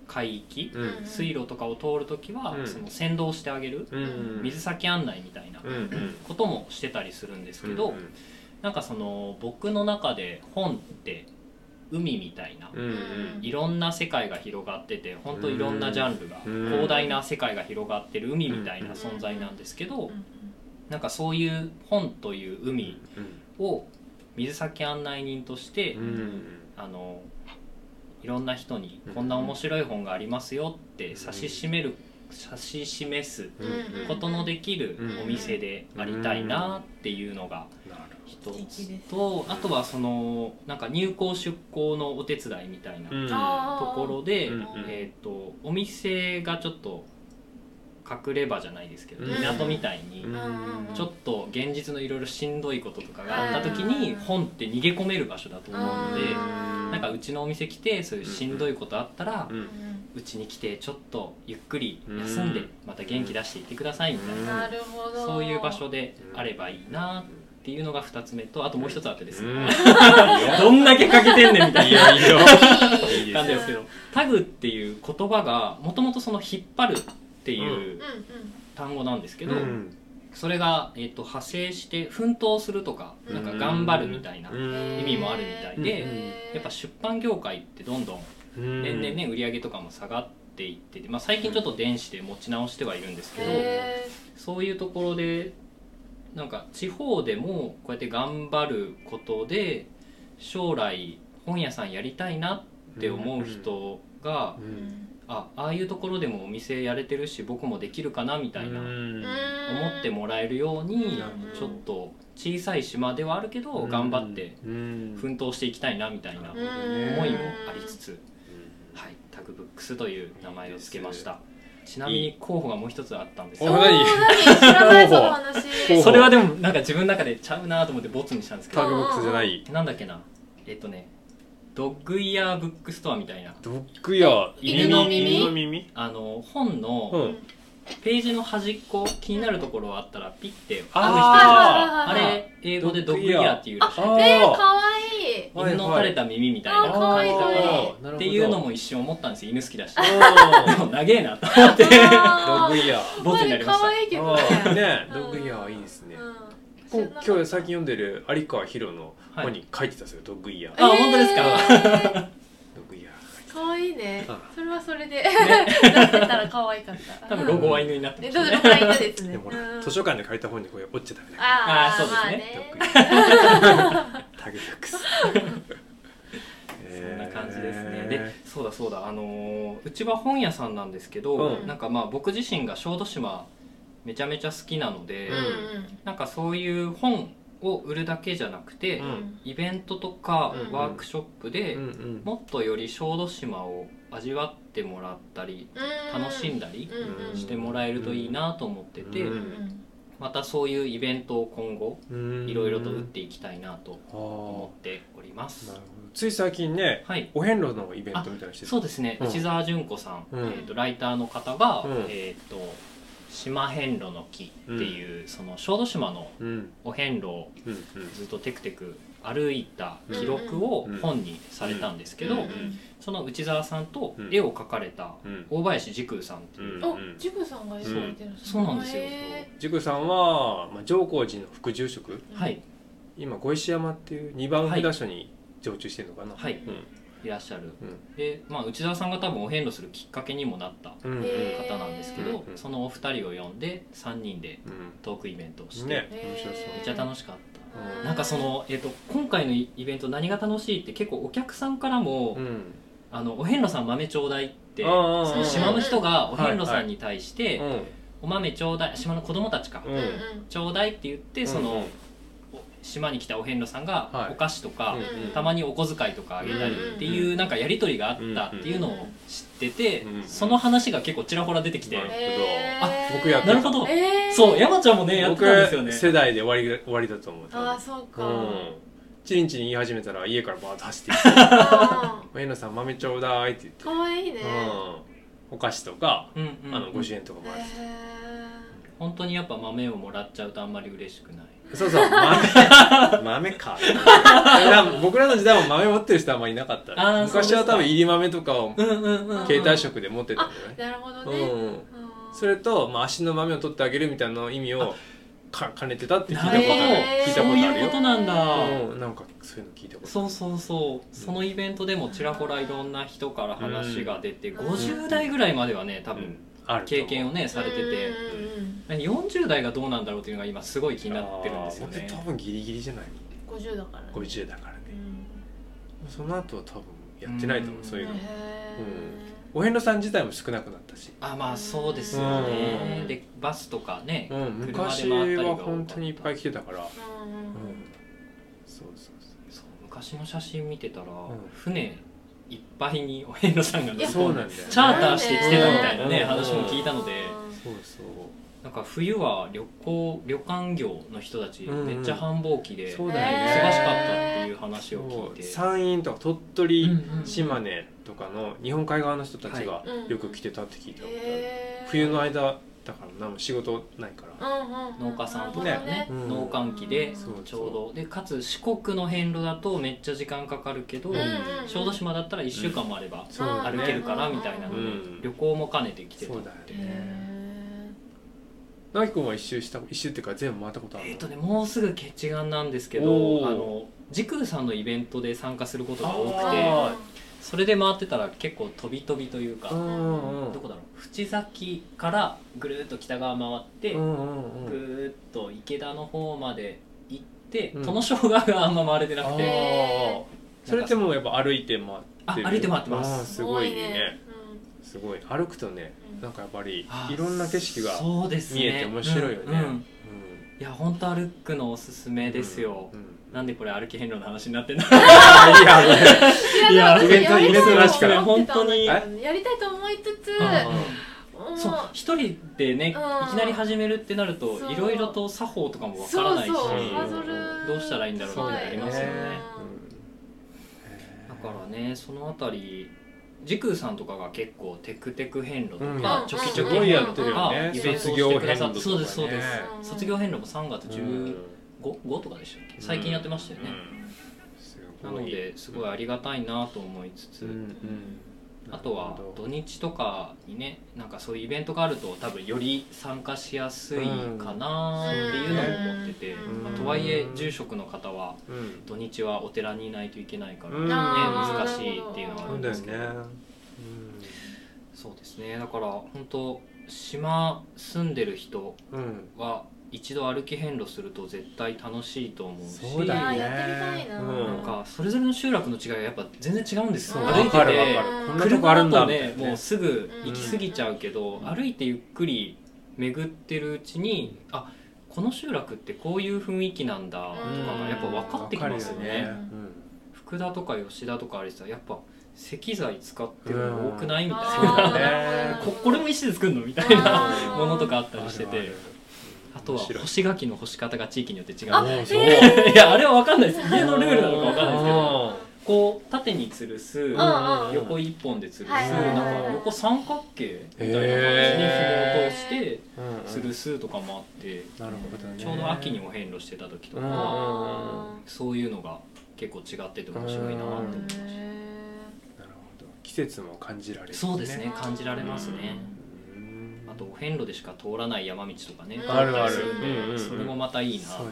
海域、うん、水路とかを通るときは、うん、その先導してあげる、うん、水先案内みたいなこともしてたりするんですけど、うんうん、なんかその僕の中で本って海みたいな、うん、いろんな世界が広がってて本当いろんなジャンルが、うん、広大な世界が広がってる海みたいな存在なんですけど、うん、なんかそういう本という海を水先案内人として、うん、いろんな人にこんな面白い本がありますよって指し示すことのできるお店でありたいなっていうのが一つと、あとはそのなんか入港出港のお手伝いみたいなところで、お店がちょっと隠れ場じゃないですけど港みたいにちょっと現実のいろいろしんどいこととかがあった時に本って逃げ込める場所だと思うので、なんかうちのお店来てそういうしんどいことあったらうちに来てちょっとゆっくり休んでまた元気出していってくださいみたいな、そういう場所であればいいなっていうのが2つ目と、あともう1つあってですねどんだけかけてんねんみたいな感じですけど、タグっていう言葉がもともとその引っ張るっていう単語なんですけど、それが派生して奮闘するとかなんか頑張るみたいな意味もあるみたいで、やっぱ出版業界ってどんどん年々ね売り上げとかも下がっていってて、まあ最近ちょっと電子で持ち直してはいるんですけど、そういうところでなんか地方でもこうやって頑張ることで将来本屋さんやりたいなって思う人がああいうところでもお店やれてるし僕もできるかなみたいな思ってもらえるように、ちょっと小さい島ではあるけど頑張って奮闘していきたいなみたいな思いもありつつ、はい、タグブックスという名前をつけました。ちなみに候補がもう一つあったんですよ。知らないその話。それはでもなんか自分の中でちゃうなと思ってボツにしたんですけど、タグブックスじゃないなんだっけな、ドッグイヤーブックストアみたいな。ドッグイヤー犬の耳本のページの端っこ気になるところあったらピッてある人いるじゃないですか。あれ英語でドッグイヤーっていうらしい。可愛い。犬の垂れた耳みたいな。可愛い可愛い。っていうのも一瞬思ったんですよ。犬好きだし。でも長えなと思って。ドッグイヤー。ボツになりました。可愛いけどね。ドッグイヤーいいですね。今日最近読んでる有川博の本に書いてたんですよ、はい、ドッグイヤー。あ、本当ですか。ドッグイヤーかわいいね。それはそれで、出してたらかわいかった。多分ロゴは犬になってましたね。ロゴは犬ですね。でも図書館で借りた本にこれ折っちゃダメだ。ああ、そうですね。タグフックス。そんな感じですね。で、そうだ、うちは本屋さんなんですけど、なんかまあ僕自身が小豆島めちゃめちゃ好きなので、なんかそういう本を売るだけじゃなくて、イベントとかワークショップで、もっとより小豆島を味わってもらったり、楽しんだりしてもらえるといいなと思ってて、またそういうイベントを今後いろいろと打っていきたいなと思っております。つい最近ね、はい、お遍路のイベントみたいなしてる。そうですね、内澤純子さん、ライターの方が、島遍路の木っていう、その小豆島のお遍路をずっとテクテク歩いた記録を本にされたんですけど、その内澤さんと絵を描かれた大林時空さんっていう、時空さんが絵を描いてるんですね。そうなんですよ。時空さんは、上皇寺の副住職、はい、今小石山っていう2番札所に常駐してるのかな、はい、いらっしゃる。で、内澤さんが多分お遍路するきっかけにもなった方なんですけど、そのお二人を呼んで3人でトークイベントをして、めっちゃ楽しかった。なんかその、今回のイベント何が楽しいって、結構お客さんからも、お遍路さん豆ちょうだいって、その島の人がお遍路さんに対してお豆ちょうだい、島の子供たちか、ちょうだいって言って、その島に来たお遍路さんがお菓子とか、たまにお小遣いとかあげたりっていう、なんかやり取りがあったっていうのを知ってて、その話が結構ちらほら出てきて、あ、僕やってた。なるほど。そう、山ちゃんもね、やってたんですよね。僕世代で終わりだと思う。あ、そうか。チリンチリン言い始めたら家からバーッと走ってきて、お遍路さん豆ちょうだいって言って。かわいいね。お菓子とか、5,000円とかもある。本当にやっぱ豆をもらっちゃうとあんまり嬉しくない。そうそう、豆か僕らの時代も豆持ってる人はあんまりいなかった。昔は多分入り豆とかを携帯食で持ってたんじゃない。なるほどね、うん、それと、まあ、足の豆を取ってあげるみたいな意味を兼ねてたって聞いたことあるよ。そういうことなんだ、うん、なんかそういうの聞いたことある。そう、そのイベントでもちらほらいろんな人から話が出て、50代ぐらいまではね多分、経験をねされてて、40代がどうなんだろうっていうのが今すごい気になってるんですよね。多分ギリギリじゃない、50だからね。50だからね、うん、その後は多分やってないと思う、そういうの、うん、お遍路さん自体も少なくなったし。あ、まあそうですよね、うん、でバスとかね、うん、車で回ったりが多かった。昔は本当にいっぱい来てたから、うんうん、そう昔の写真見てたら、船いっぱいにお遍路さんがチャーターしてきてたみたいなね、話も聞いたので、そうそう、なんか冬は旅館業の人たちめっちゃ繁忙期で忙しかったっていう話を聞いて、山陰とか鳥取、島根とかの日本海側の人たちがよく来てたって聞いたことある。冬の間だから何も仕事ないから、農家さんとかね、農閑期でちょうどで、かつ四国の遍路だとめっちゃ時間かかるけど、小豆島だったら1週間もあれば歩けるからみたいなので、旅行も兼ねて来てたってね。なぎくんは一周っていうか全部回ったことあるの？もうすぐ決断なんですけど、時空さんのイベントで参加することが多くて、それで回ってたら結構飛び飛びというか、どこだろう、淵崎からぐるっと北側回って、ぐっと池田の方まで行って、殿正側があんま回れてなくて、それってもうやっぱ歩いて回ってる？歩いて回ってます。すごいね。すごい歩くとね、なんかやっぱりいろんな景色が見えて面白いよね。いや本当歩くのおすすめですよ。なんでこれ歩き遍路の話になってんの？いやイベントらしくない。本当にやりたいと思いつつ、そう一人でねいきなり始めるってなるといろいろと作法とかもわからないし、どうしたらいいんだろうってなりますよね。だからね、そのあたり。時空さんとかが結構テクテク遍路とかちょきちょき遍路とかイベントしてくださって、そうですそうです、卒業遍路も3月15とかでしたっけ、最近やってましたよね。なのですごいありがたいなと思いつつ、あとは土日とかにね、なんかそういうイベントがあると多分より参加しやすいかなっていうのも思ってて、とはいえ住職の方は土日はお寺にいないといけないからね、難しいっていうのがあるんですけど、そうですね、だから本当島住んでる人は一度歩き遍路すると絶対楽しいと思うし、そうだね、やってみたいな。なんかそれぞれの集落の違いがやっぱ全然違うんですよ。歩いてて車だとねもうすぐ行き過ぎちゃうけど、歩いてゆっくり巡ってるうちに、あ、この集落ってこういう雰囲気なんだとかがやっぱ分かってきますよね。福田とか吉田とかあれさ、やっぱ石材使ってるの多くないみたいな、これも石で作るのみたいなものとかあったりしてて。あとは干し柿の干し方が地域によって違う。いやあれは分かんないです。家のルールなのか分かんないですけど、こう縦に吊るす、横一本で吊るす、なんか横三角形みたいな感じに紐を通して吊るすとかもあって、ちょうど秋にお遍路してた時とか、そういうのが結構違ってて面白いなと思いました。なるほど。季節も感じられる。そうですね、感じられますね。あとお遍路でしか通らない山道とかね、あるある、それもまたいいなって思い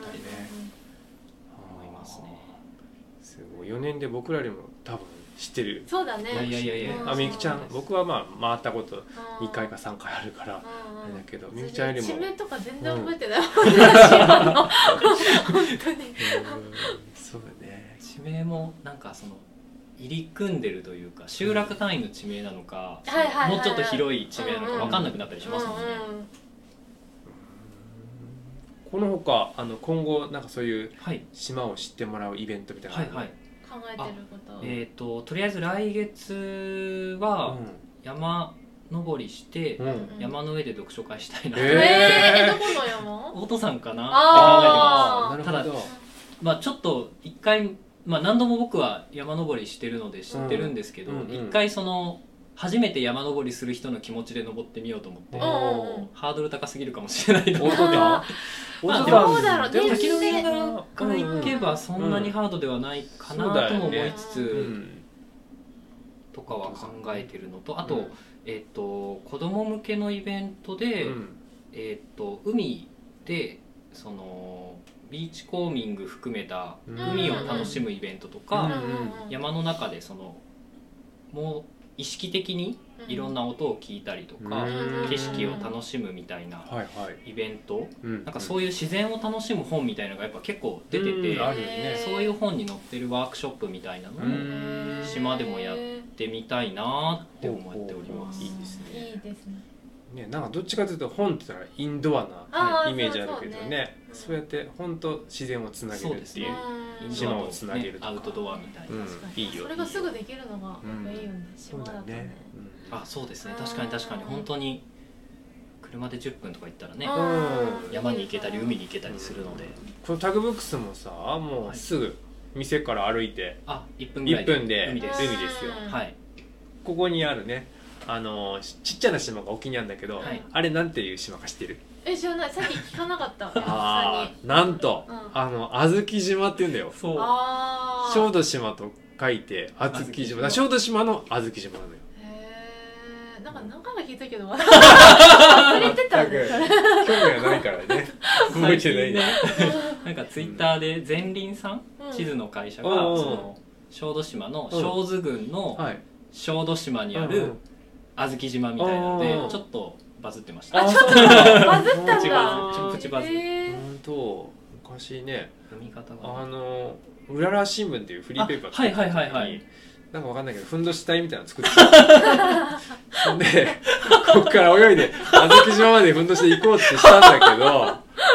ますね。すごい、4年で僕らよりも多分知ってる。そうだね。あ、みゆきちゃん、僕はまあ回ったこと2回か3回あるからあれだけど、みゆきちゃんよりも地名とか全然覚えてない。本当に。そうだね。地名もなんかその。入り組んでるというか、集落単位の地名なのか、もうちょっと広い地名なのか分かんなくなったりしますもんね。このほか今後なんかそういう島を知ってもらうイベントみたいなの考えてること。とりあえず来月は山登りして山の上で読書会したいな。どこの山？大戸山かなって考えてます。ただまあちょっと一回。何度も僕は山登りしてるので知ってるんですけど、一回その初めて山登りする人の気持ちで登ってみようと思って。ハードル高すぎるかもしれないと思って。まあ、でも滝の上から行けばそんなにハードではないかなとも思いつつ、とかは考えてるのと、あと、子供向けのイベントで、海でそのビーチコーミング含めた海を楽しむイベントとか、山の中でそのもう意識的にいろんな音を聞いたりとか、景色を楽しむみたいなイベント、なんかそういう自然を楽しむ本みたいなのがやっぱ結構出てて、そういう本に載ってるワークショップみたいなのを島でもやってみたいなって思っております。いいですね。いいですね。なんかどっちかというと本って言ったらインドアなイメージあるけどね、そうやって本と自然をつなげるっていう、島をつなげるとか、アウトドアみたいな、いいよ。それがすぐできるのがいいよね、島だとね。あ、そうですね。確かに確かに、本当に車で10分とか行ったらね、山に行けたり海に行けたりするので。このタグブックスもさ、もうすぐ店から歩いて1分ぐらいで海ですよ。ここにあるね、ちっちゃな島が沖にあるんだけど、あれなんていう島か知ってる？知らない。さっき聞かなかった。なんと、あずき島って言うんだよ。そう。小豆島と書いてあずき島。小豆島のあずき島なのよ。へえ。なんか何回も聞いたけど忘れてたんだよ。興味がないからね。覚えてないね。なんかツイッターでゼンリンさん、地図の会社がその小豆島の小豆郡の小豆島にあるあずき島みたいなので、ちょっとバズってました。ちょっとバズったんだ。プチバズ。本当昔ね、読み方がうらら新聞っていうフリーペーパー作った時に、なんかわかんないけどふんどし隊みたいなの作ってた。そんでこっから泳いであずき島までふんどしで行こうってしたんだけ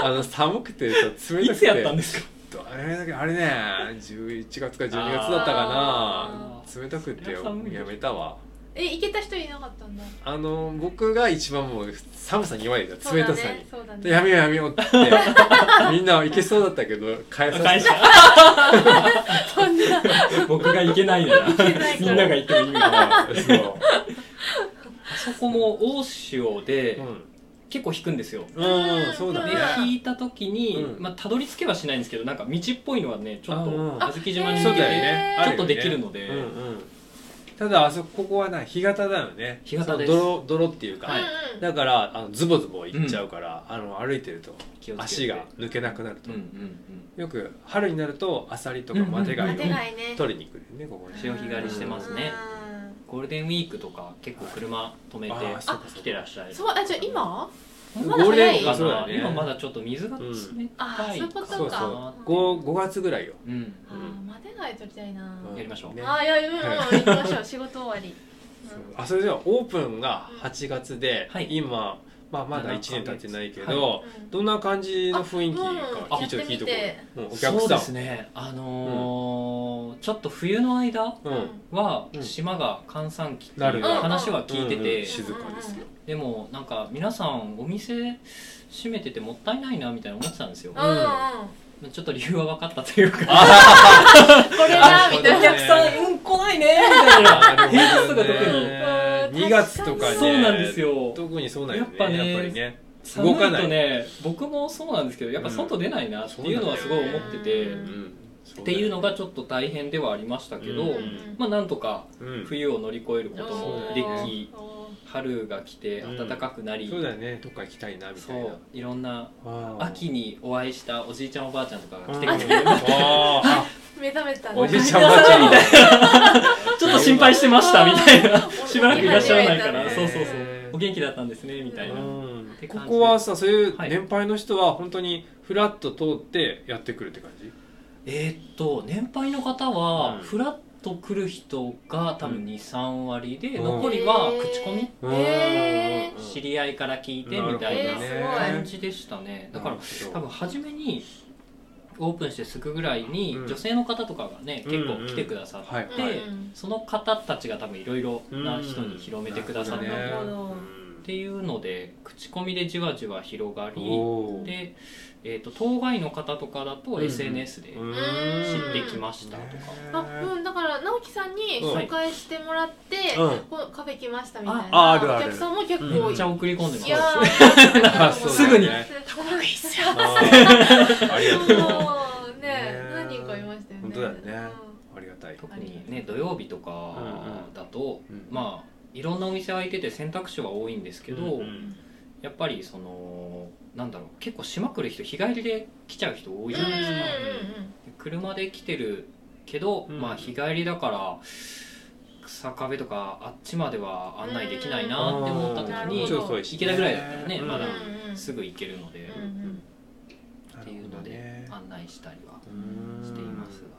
ど、寒くてさ、冷たくて。いつやったんですか？あれね、11月か12月だったかな。冷たくてやめたわ。行けた人いなかったんだ。僕が一番もう寒さに弱いです。冷たさに、やめようやめようってみんな行けそうだったけど返させてそんな僕が行けないならみんなが行っても意味がない。あそこも大潮で結構引くんですよ。そうだね。で引いた時にたどり着けはしないんですけど、なんか道っぽいのはね、ちょっとあずき島に行ってちょっとできるので。ただここはな、干潟だよね。干潟です。泥っていうか、だからズボズボいっちゃうから、歩いてると足が抜けなくなると。よく春になるとアサリとかマテガイを取りに行くよね。ここ潮干狩りしてますね。ゴールデンウィークとか結構車止めて来てらっしゃる。そう、じゃあ今まだ早いかな。今まだちょっと水が冷たい。そうそう、5月ぐらいよ。マテガイ取りたいな。やりましょう。やりましょう。仕事終わり。それじゃあオープンが8月で、今まだ1年経ってないけど、どんな感じの雰囲気か聞いとこう。お客さん。そうですね。ちょっと冬の間は島が閑散期っていう話は聞いてて、静かですよ。でもなんか皆さんお店閉めててもったいないなみたいな思ってたんですよ。ちょっと理由は分かったというか、これなみたいな。お客さん来ないねみたいな。平日とか特に2月とかね。そうなんですよ。特にそうなんよね。やっぱね、動かないとね。僕もそうなんですけど、やっぱ外出ないなっていうのはすごい思ってて、っていうのがちょっと大変ではありましたけど、まあなんとか冬を乗り越えることもでき。春が来て暖かくなり、そうだね、どっか行きたいなみたいな。そう、いろんな秋にお会いしたおじいちゃんおばあちゃんとかが来てくれて、目覚めたおじいちゃんおばあちゃんみたいな、ちょっと心配してましたみたいな、しばらくいらっしゃらないから、そうそうそう、お元気だったんですねみたいな。ここはさ、そういう年配の人は本当にフラッと通ってやってくるって感じ？年配の方はフラッと来る人が多分 2,3 割で、残りは口コミ、知り合いから聞いてみたいな感じでしたね。だから多分初めにオープンしてすぐぐらいに女性の方とかがね、結構来てくださって、その方たちが多分いろいろな人に広めてくださったっていうので口コミでじわじわ広がりで、当該の方とかだと SNS で知ってきましたとか、うんうん、だから直樹さんに紹介してもらって、うん、カフェ来ましたみたいな、ああるある、お客さんも結構、うん、めっちゃ送り込んでます。いやーすぐにタコがいいっすよありがとうね、何人かいましたよね。本当だよね、ありがたい。特にね土曜日とかだと、うんうん、まあいろんなお店開いてて選択肢は多いんですけど、うんうん、やっぱりそのなんだろう、結構島来る人日帰りで来ちゃう人多いじゃないですか、うんうんうん、車で来てるけど、うんうん、まあ日帰りだから草壁とかあっちまでは案内できないなって思った時に、行けたぐらいだったらね、まだすぐ行けるので、うんうん、っていうので案内したりはしていますが。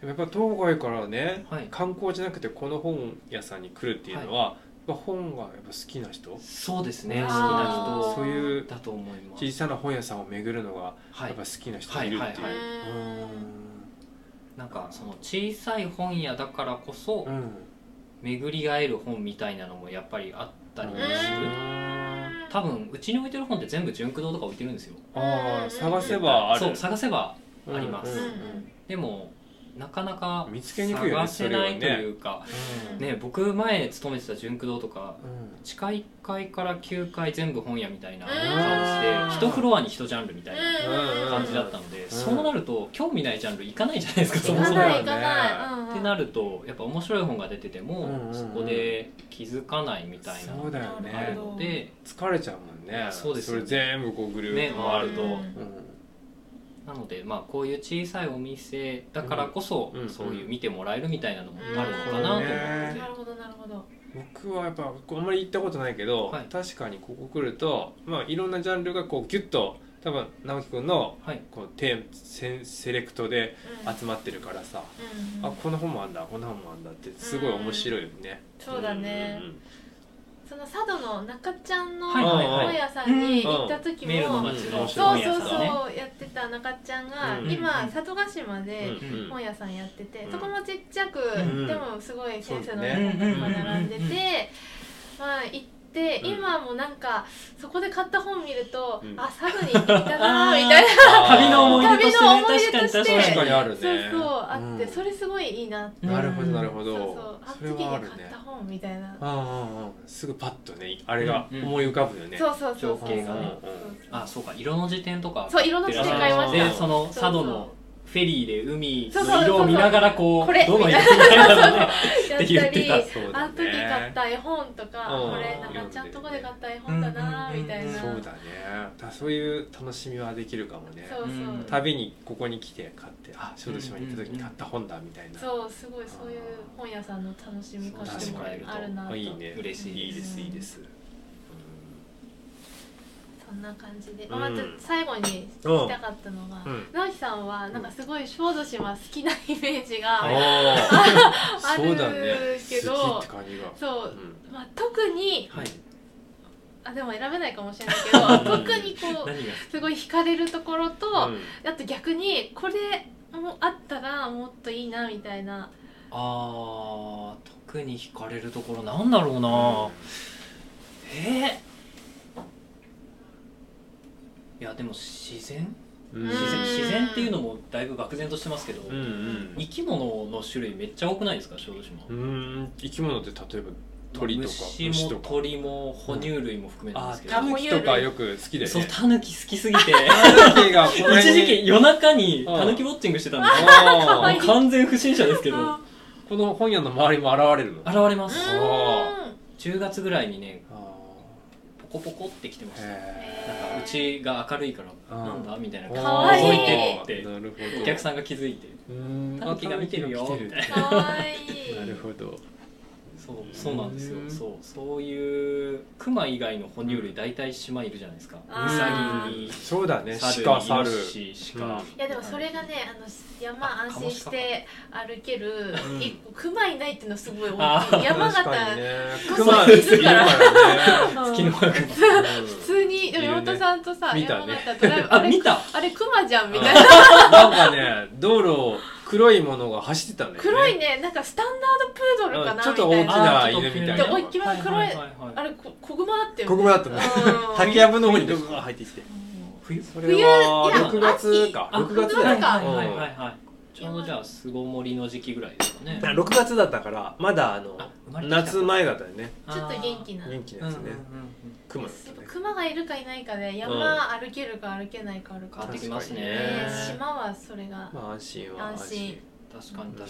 でもやっぱ当該からね、はい、観光じゃなくてこの本屋さんに来るっていうのは、はい、本がやっぱ好きな人、そうですね、好きな人、そういうだと思います。小さな本屋さんを巡るのがやっぱ好きな人がいるっていう、はいはいはいはい、なんかその小さい本屋だからこそ、うん、巡り合える本みたいなのもやっぱりあったりする。多分うちに置いてる本って全部純駆動とか置いてるんですよ。ああ、探せばある。そう、探せばあります、うんうんうん、でもなかなか探せないというか、ね、僕前勤めてた純駆動とか、うん、地下1階から9階全部本屋みたいな感じで、1フロアに1ジャンルみたいな感じだったので、そうなると興味ないジャンル行かないじゃないですか、そもそも。ってなるとやっぱ面白い本が出ててもそこで気づかないみたいなのがあるので、ね、疲れちゃうもんね。そうですよね、それ全部こうぐるぐる回ると、うんうん、なので、まあ、こういう小さいお店だからこそ、うん、そういう見てもらえるみたいなのもあるのかなと思って、なるほどなるほど。僕はやっぱあんまり行ったことないけど、はい、確かにここ来ると、まあ、いろんなジャンルがこうギュッと多分直樹くんの、はい、こうセレクトで集まってるからさ、うん、あ、この本もあんだ、この本もあんだってすごい面白いよね、うん、そうだね、うんうん、その佐渡の中ちゃんの本屋さんに行った時も、そうそうそうやってた中ちゃんが今佐渡島で本屋さんやってて、そこもちっちゃくでもすごい先生の本が並んでて、まあ行って、今もなんかそこで買った本見ると、あ、佐渡に行ったなみたいな旅の思い出として確かにあるね。そうそうあって、それすごいいいなって。なるほどなるほど、そうそう、あの時に買った本みたいな、あ、すぐパッとねあれが思い浮かぶよね、そうそうそう、情景がね。あ、そうか、色の辞典とか、そう、色の辞典買いました。で、その佐渡のフェリーで海の色を見ながらこうどの色みたいなのねって言ってた。そうだね、あの時買った絵本とか、これなんかちゃんとこで買った絵本だなみたいな、そうだね、だそういう楽しみはできるかもね。そうそう、旅にここに来て買って、あ、小豆島に行った時に買った本だみたいな、そう、すごいそういう本屋さんの楽しみ方もあるなと。いいね、嬉しい、いいです、いいです。そんな感じで、うん、まず最後に聞きたかったのが、うん、直樹さんはなんかすごい小豆島好きなイメージがあるけど、そうだね、好きって感じが、そう、うん、まあ、特に、はい、あ、でも選べないかもしれないけど特にこうすごい惹かれるところと、うん、あと逆にこれもあったらもっといいなみたいな。あ、特に惹かれるところなんだろうな、いやでも自然、自然っていうのもだいぶ漠然としてますけど、うんうん、生き物の種類めっちゃ多くないですか、小豆島。生き物って例えば鳥とか、虫も鳥も哺乳類も含めなんですけど、タヌキとかよく好きで、ね、そう、タヌキ好きすぎて一時期夜中にタヌキウォッチングしてたんですよ。完全不審者ですけどこの本屋の周りも現れるの。現れます。10月ぐらいにね、ポコポコって来てました。なんかうちが明るいからなんだみたいな感じで置いてって、お客さんが気づいて、タヌキが見てるよみたいな。かわいい。なるほど。そうなんですよ。そういうクマ以外の哺乳類大体島いるじゃないですか。ウサギに、そうだね、鹿、猿、鹿。いやでもそれがね、あの山安心して歩ける一個クマいないっていうのすごい大きい。山形クマいるからね。普通にでも山本さんとさ、山形ドライブ、あれクマじゃんみたいな。なんかね、道路を黒いものが走ってたんだよね。黒いね、なんかスタンダードプードルかなみたいな。ちょっと大きな犬みたいな。大きめの黒い、あれ子熊だったよね。子熊だったね。竹やぶの方に毒が入ってきて。冬、それは6月か。6月だよ。はいはいはい。ちょうどじゃあ巣ごもりの時期ぐらいですかね。6月だったからまだ夏前だったよね。ちょっと元気なやつね。クマだったね。クマがいるかいないかで山歩けるか歩けないかあるか。変わってきますね。島はそれが安心は安心。確かに確かに。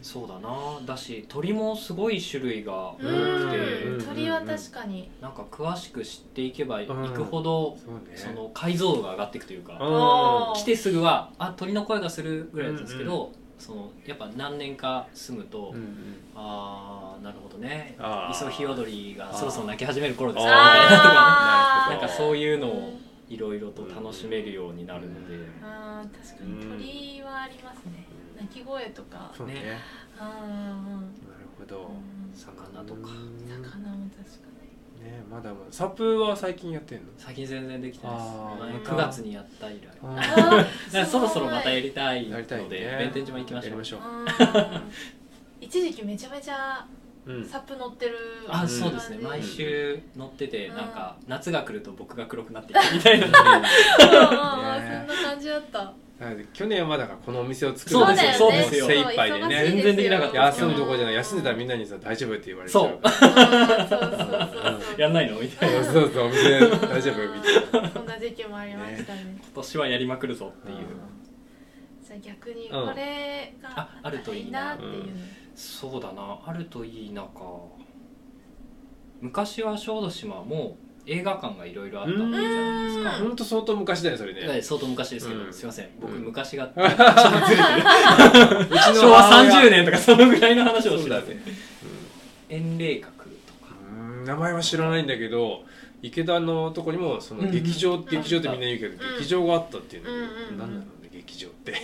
そうだな。だし鳥もすごい種類が多くて、鳥は確かになんか詳しく知っていけばいくほどその解像度が上がっていくというか、来てすぐはあ鳥の声がするぐらいなんですけど、そのやっぱ何年か住むと、ああなるほどね、イソヒヨドリがそろそろ鳴き始める頃ですからみたいなとか、なんかそういうのをいろいろと楽しめるようになるので、ああ確かに鳥はありますね。鳴き声とかね、なるほど、魚とか、魚も確かにね、まだまだサプは最近やってんの？最近全然できてないです。9月にやった以来、そろそろまたやりたいので弁天島行きましょう。一時期めちゃめちゃサップ乗ってる。あ、そうですね。毎週乗ってて、なんか夏が来ると僕が黒くなっていくみたいな。そんな感じだった。去年はだからこのお店を作るので精一杯でね、全然できなかった。休むとこじゃない。休んでたらみんなにさ大丈夫って言われちゃう。そう。やんないのみたいな。そうそう、お店大丈夫みたいな。そんな時期もありましたね。今年はやりまくるぞっていう。じゃあ逆にこれがあるといいなっていう。そうだな、あるといいなか。昔は小豆島も映画館がいろいろあったじゃないですか。ほんと相当昔だよそれね。相当昔ですけど、すいません、僕昔がちょっとずれてる。昭和30年とかそのぐらいの話をしてたんで。遠霊閣とか。名前は知らないんだけど、池田のとこにもその劇場ってみんな言うけど、劇場があったっていうの何なの？劇場ってど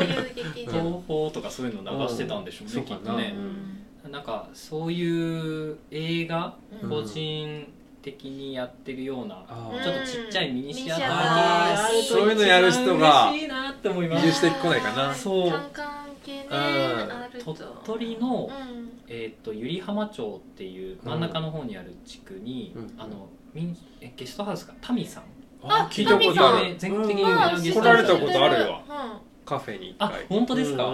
ういう劇場、東宝とかそういうの流してたんでしょうね、きっとね。なんかそういう映画個人的にやってるようなちょっとちっちゃいミニシアターがあるとそういうのやる人が移住してこないかな。そう、鳥取の湯梨浜町っていう真ん中の方にある地区にゲストハウスがタミさん、聞いたことある。全国的に来られたことあるわ。カフェに1回。あ、本当ですか。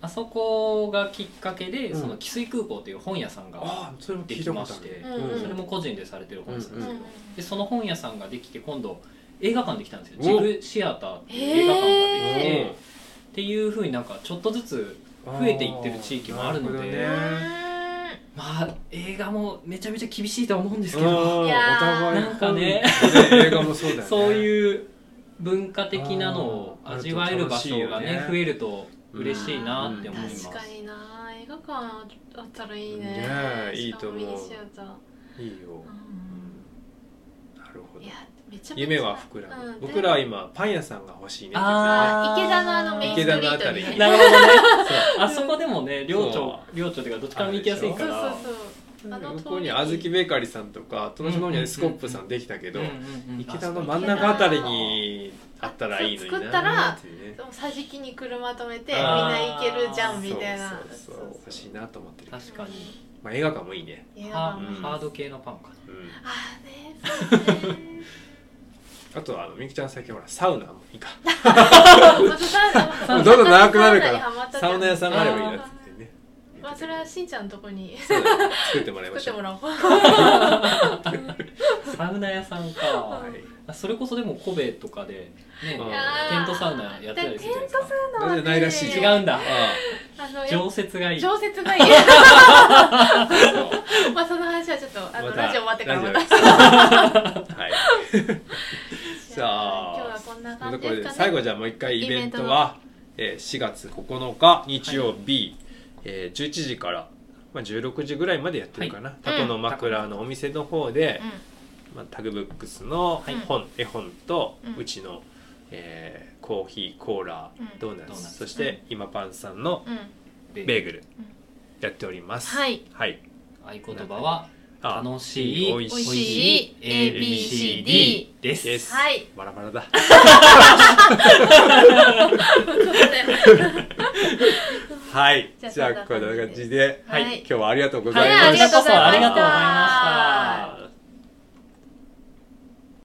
あそこがきっかけでその紀水空港という本屋さんができまして、それも個人でされてる本屋さんですけど、でその本屋さんができて今度映画館できたんですよ。ジブシアターっていう映画館ができてっていうふうになんかちょっとずつ増えていってる地域もあるので、まあ映画もめちゃめちゃ厳しいとは思うんですけど、なんかね、映画もそうだよね。そういう文化的なのを味わえる場所がね増えると嬉しいなって思います。確かにな、映画館あったらいいね。いいと思う。いいよ。なるほど。夢は膨らむ。僕らは今パン屋さんが欲しいね。池田のメインストリートに。なるほどね。あそこでもね、寮長というかどっちからも行きやすいから。向こうにあずきベーカリーさんとか、その辺にはスコップさんできたけど、池田の真ん中あたりにあったらいいのにな。作ったら桟敷に車止めてみんな行けるじゃんみたいな。欲しいなと思ってる。確かに。まあ映画館もいいね。ハード系のパンかな。ああね。あとはみきちゃん最近ほらサウナもいいか。どんどん長くなるからサウナ屋さんがあればいいなってね。まあそれはしんちゃんのとこに作ってもらいましょう。サウナ屋さんか。それこそでも神戸とかでね、テントサウナやってたりするじゃないですか。テントサウナはないらしい。違うんだ。常設がいい。常設がいい。まあその話はちょっとラジオ終わってからまた。はい。最後じゃあもう一回イベントは4月9日日曜日11時から16時ぐらいまでやってるかな。タコの枕のお店の方でタグブックスの本絵本とうちのコーヒーコーラドーナツ、そして今パンさんのベーグルやっております。はい。合言葉は楽しいおいしい ABCD です。はい。バラバラだ。はい。じゃあこんな感じで、はい、今日はありがとうございました。ありがとうございました。